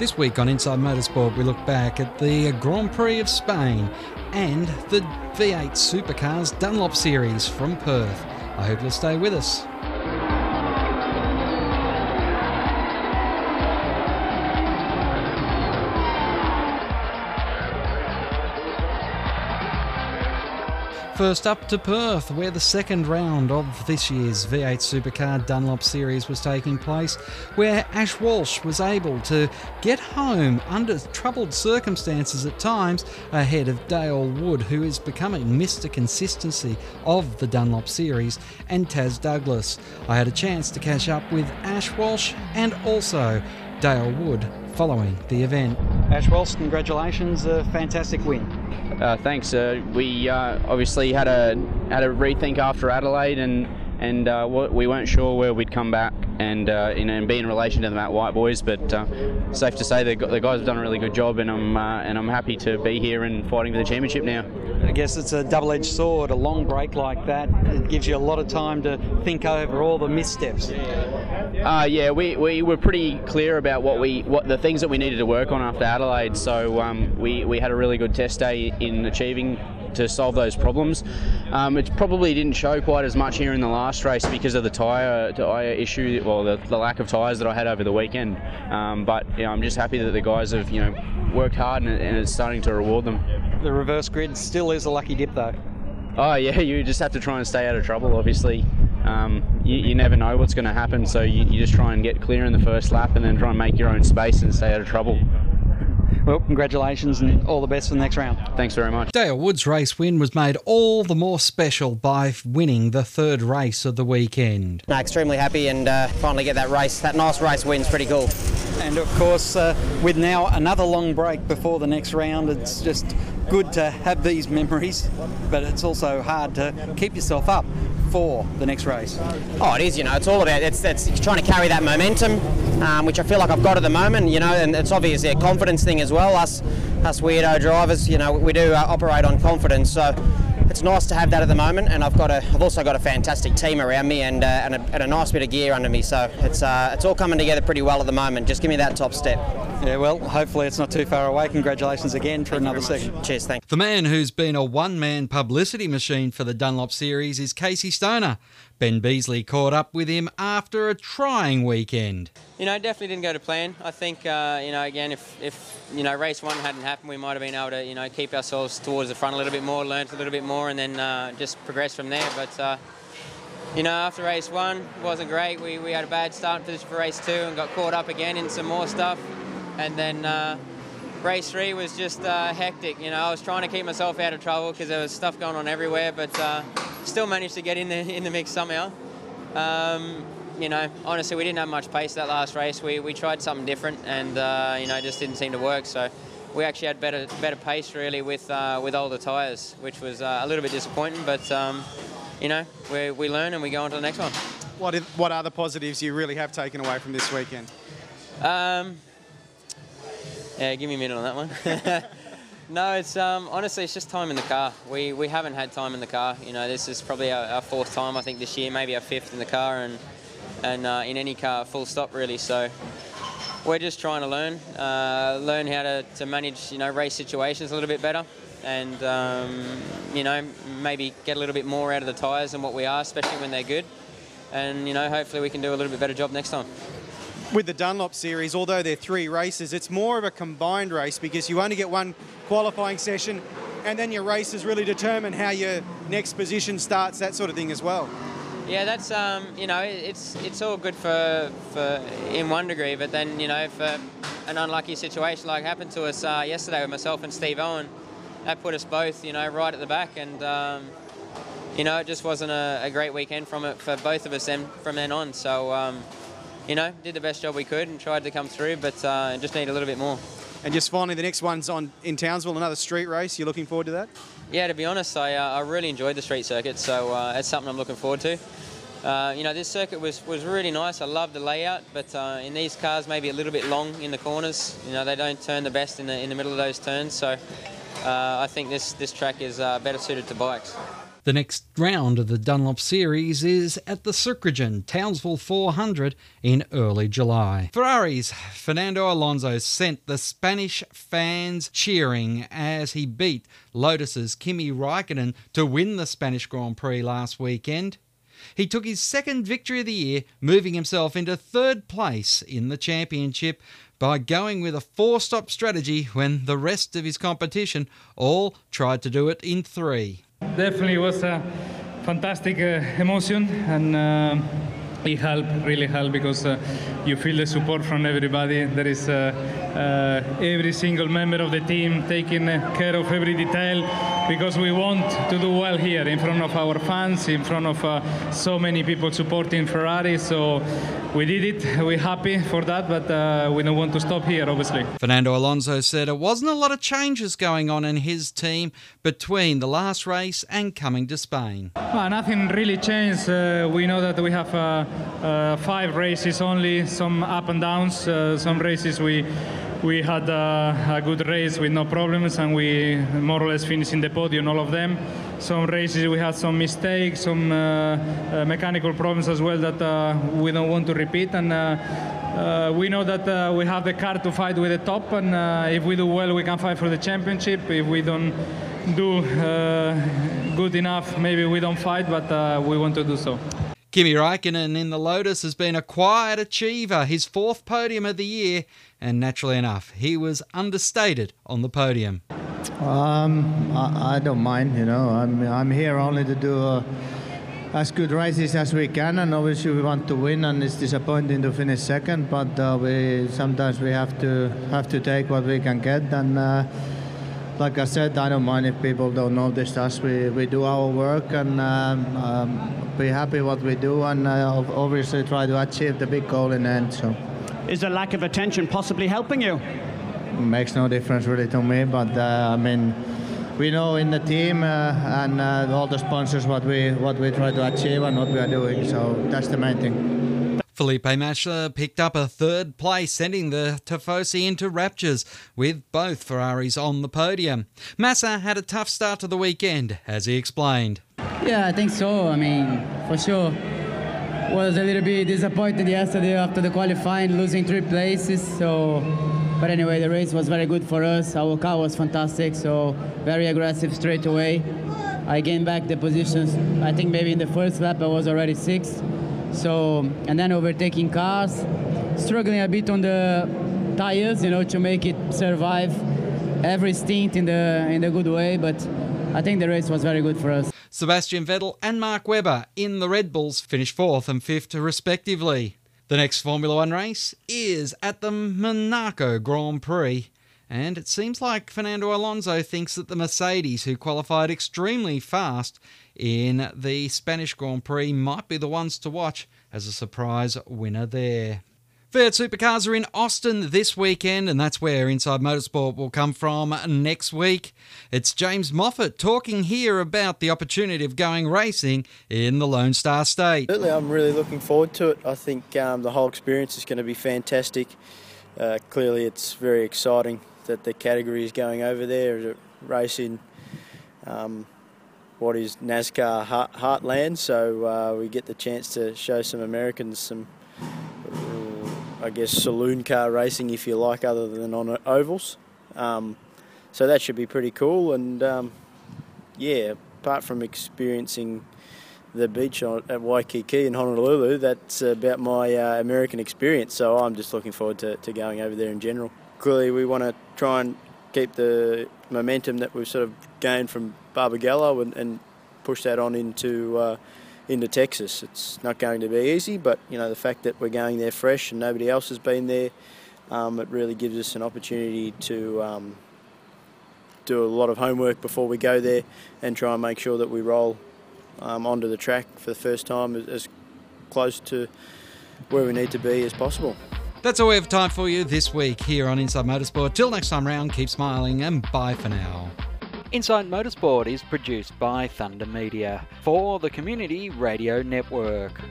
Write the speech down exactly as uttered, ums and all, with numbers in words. This week on Inside Motorsport, we look back at the Grand Prix of Spain and the V eight Supercars Dunlop Series from Perth. I hope you'll stay with us. First up to Perth, where the second round of this year's V eight Supercar Dunlop Series was taking place, where Ash Walsh was able to get home under troubled circumstances at times ahead of Dale Wood, who is becoming Mister Consistency of the Dunlop Series, and Taz Douglas. I had a chance to catch up with Ash Walsh and also Dale Wood following the event. Ash Walsh, congratulations, a fantastic win. Uh, thanks. Uh, we uh, obviously had a had a rethink after Adelaide, and and uh, we weren't sure where we'd come back and uh, in, and be in relation to the Matt White boys. But uh, safe to say, the the guys have done a really good job, and I'm uh, and I'm happy to be here and fighting for the championship now. I guess it's a double-edged sword. A long break like that, it gives you a lot of time to think over all the missteps. Uh, yeah, we, we were pretty clear about what we what the things that we needed to work on after Adelaide. So um, we we had a really good test day in achieving to solve those problems. Um, it probably didn't show quite as much here in the last race because of the tyre tyre issue, well, the, the lack of tyres that I had over the weekend. Um, but you know, I'm just happy that the guys have you know worked hard and, and it's starting to reward them. The reverse grid still is a lucky dip, though. Oh yeah, you just have to try and stay out of trouble, obviously. Um, you, you never know what's going to happen, so you, you just try and get clear in the first lap and then try and make your own space and stay out of trouble. Well, congratulations and all the best for the next round. Thanks very much. Dale Wood's race win was made all the more special by winning the third race of the weekend. No, extremely happy and uh, finally get that race. That nice race win's pretty cool. And of course, uh, with now another long break before the next round, it's just good to have these memories, but it's also hard to keep yourself up for the next race. Oh, it is, you know, it's all about, it's, it's trying to carry that momentum, um, which I feel like I've got at the moment, you know, and it's obviously a confidence thing as well. Us, us weirdo drivers, you know, we do uh, operate on confidence, so it's nice to have that at the moment. And I've got a, I've also got a fantastic team around me and, uh, and, a, and a nice bit of gear under me, so it's, uh, it's all coming together pretty well at the moment. Just give me that top step. Yeah, well, hopefully it's not too far away. Congratulations again for another second. Cheers, thanks. The man who's been a one-man publicity machine for the Dunlop Series is Casey Stoner. Ben Beasley caught up with him after a trying weekend. You know, definitely didn't go to plan. I think, uh, you know, again, if, if, you know, race one hadn't happened, we might have been able to, you know, keep ourselves towards the front a little bit more, learnt a little bit more, and then uh, just progress from there. But, uh, you know, after race one, wasn't great. We, we had a bad start for, for race two and got caught up again in some more stuff. And then uh, race three was just uh, hectic. You know, I was trying to keep myself out of trouble because there was stuff going on everywhere, but uh, still managed to get in the in the mix somehow. Um, you know, honestly, we didn't have much pace that last race. We we tried something different, and uh, you know, just didn't seem to work. So we actually had better better pace really with uh, with older tyres, which was uh, a little bit disappointing. But um, you know, we we learn and we go on to the next one. What is, what are the positives you really have taken away from this weekend? Um, Yeah, give me a minute on that one. No, it's um, honestly, it's just time in the car. We we haven't had time in the car. You know, this is probably our, our fourth time, I think, this year, maybe our fifth in the car, and and uh, in any car, full stop, really. So we're just trying to learn, uh, learn how to, to manage, you know, race situations a little bit better, and um, you know, maybe get a little bit more out of the tyres than what we are, especially when they're good. And you know, hopefully, we can do a little bit better job next time. With the Dunlop Series, although they're three races, it's more of a combined race because you only get one qualifying session, and then your races really determine how your next position starts, that sort of thing as well. Yeah, that's um, you know, it's it's all good for for in one degree, but then you know, for an unlucky situation like happened to us uh, yesterday with myself and Steve Owen, that put us both, you know, right at the back, and um, you know, it just wasn't a, a great weekend from it for both of us then from then on. So. Um, You know, did the best job we could and tried to come through, but uh, just need a little bit more. And just finally, the next one's on in Townsville, another street race. You're looking forward to that? Yeah, to be honest, I, uh, I really enjoyed the street circuit, so uh, it's something I'm looking forward to. Uh, you know, this circuit was, was really nice. I love the layout, but uh, in these cars, maybe a little bit long in the corners. You know, they don't turn the best in the, in the middle of those turns, so uh, I think this, this track is uh, better suited to bikes. The next round of the Dunlop Series is at the Circagen Townsville four hundred in early July. Ferrari's Fernando Alonso sent the Spanish fans cheering as he beat Lotus's Kimi Raikkonen to win the Spanish Grand Prix last weekend. He took his second victory of the year, moving himself into third place in the championship by going with a four-stop strategy when the rest of his competition all tried to do it in three. Definitely was a fantastic uh, emotion, and uh, it helped, really helped, because uh, you feel the support from everybody. There is uh, uh, every single member of the team taking care of every detail, because we want to do well here in front of our fans, in front of uh, so many people supporting Ferrari. So we did it, we're happy for that, but uh, we don't want to stop here, obviously. Fernando Alonso said it wasn't a lot of changes going on in his team between the last race and coming to Spain. Well, nothing really changed. Uh, we know that we have uh, uh, five races only, some up and downs, uh, some races we we had uh, a good race with no problems, and we more or less finished in the podium, all of them. Some races we had some mistakes, some uh, uh, mechanical problems as well that uh, we don't want to repeat. And uh, uh, we know that uh, we have the car to fight with the top, and uh, if we do well, we can fight for the championship. If we don't do uh, good enough, maybe we don't fight, but uh, we want to do so. Kimi Raikkonen in the Lotus has been a quiet achiever, his fourth podium of the year, and naturally enough, he was understated on the podium. Um, I, I don't mind, you know. I'm I'm here only to do uh, as good races as we can, and obviously we want to win, and it's disappointing to finish second. But uh, we sometimes we have to have to take what we can get, and uh, like I said, I don't mind if people don't notice us. We we do our work, and um, um, be happy what we do, and uh, obviously try to achieve the big goal in the end. So, is the lack of attention possibly helping you? Makes no difference really to me, but uh, I mean, we know in the team uh, and uh, all the sponsors what we what we try to achieve and what we are doing, so that's the main thing. Felipe Massa picked up a third place, sending the Tifosi into raptures with both Ferraris on the podium. Massa had a tough start to the weekend, as he explained. Yeah, I think so. I mean, for sure, was a little bit disappointed yesterday after the qualifying, losing three places, so. But anyway, the race was very good for us. Our car was fantastic, so very aggressive straight away. I gained back the positions. I think maybe in the first lap I was already sixth. So, and then overtaking cars, struggling a bit on the tires, you know, to make it survive every stint in the in the good way. But I think the race was very good for us. Sebastian Vettel and Mark Webber in the Red Bulls finished fourth and fifth respectively. The next Formula One race is at the Monaco Grand Prix, and it seems like Fernando Alonso thinks that the Mercedes, who qualified extremely fast in the Spanish Grand Prix, might be the ones to watch as a surprise winner there. Fiat Supercars are in Austin this weekend, and that's where Inside Motorsport will come from next week. It's James Moffat talking here about the opportunity of going racing in the Lone Star State. Absolutely, I'm really looking forward to it. I think um, the whole experience is going to be fantastic. Uh, clearly, it's very exciting that the category is going over there to race in um, what is NASCAR heart- Heartland, so uh, we get the chance to show some Americans some, I guess, saloon car racing, if you like, other than on ovals. Um, so that should be pretty cool. And, um, yeah, apart from experiencing the beach at Waikiki in Honolulu, that's about my uh, American experience. So I'm just looking forward to, to going over there in general. Clearly, we want to try and keep the momentum that we've sort of gained from Barbagallo and, and push that on into... Uh, into Texas. It's not going to be easy, but you know, the fact that we're going there fresh and nobody else has been there, um, it really gives us an opportunity to um, do a lot of homework before we go there and try and make sure that we roll um, onto the track for the first time as, as close to where we need to be as possible. That's all we have time for you this week here on Inside Motorsport. Till next time round, keep smiling and bye for now. Inside Motorsport is produced by Thunder Media for the Community Radio Network.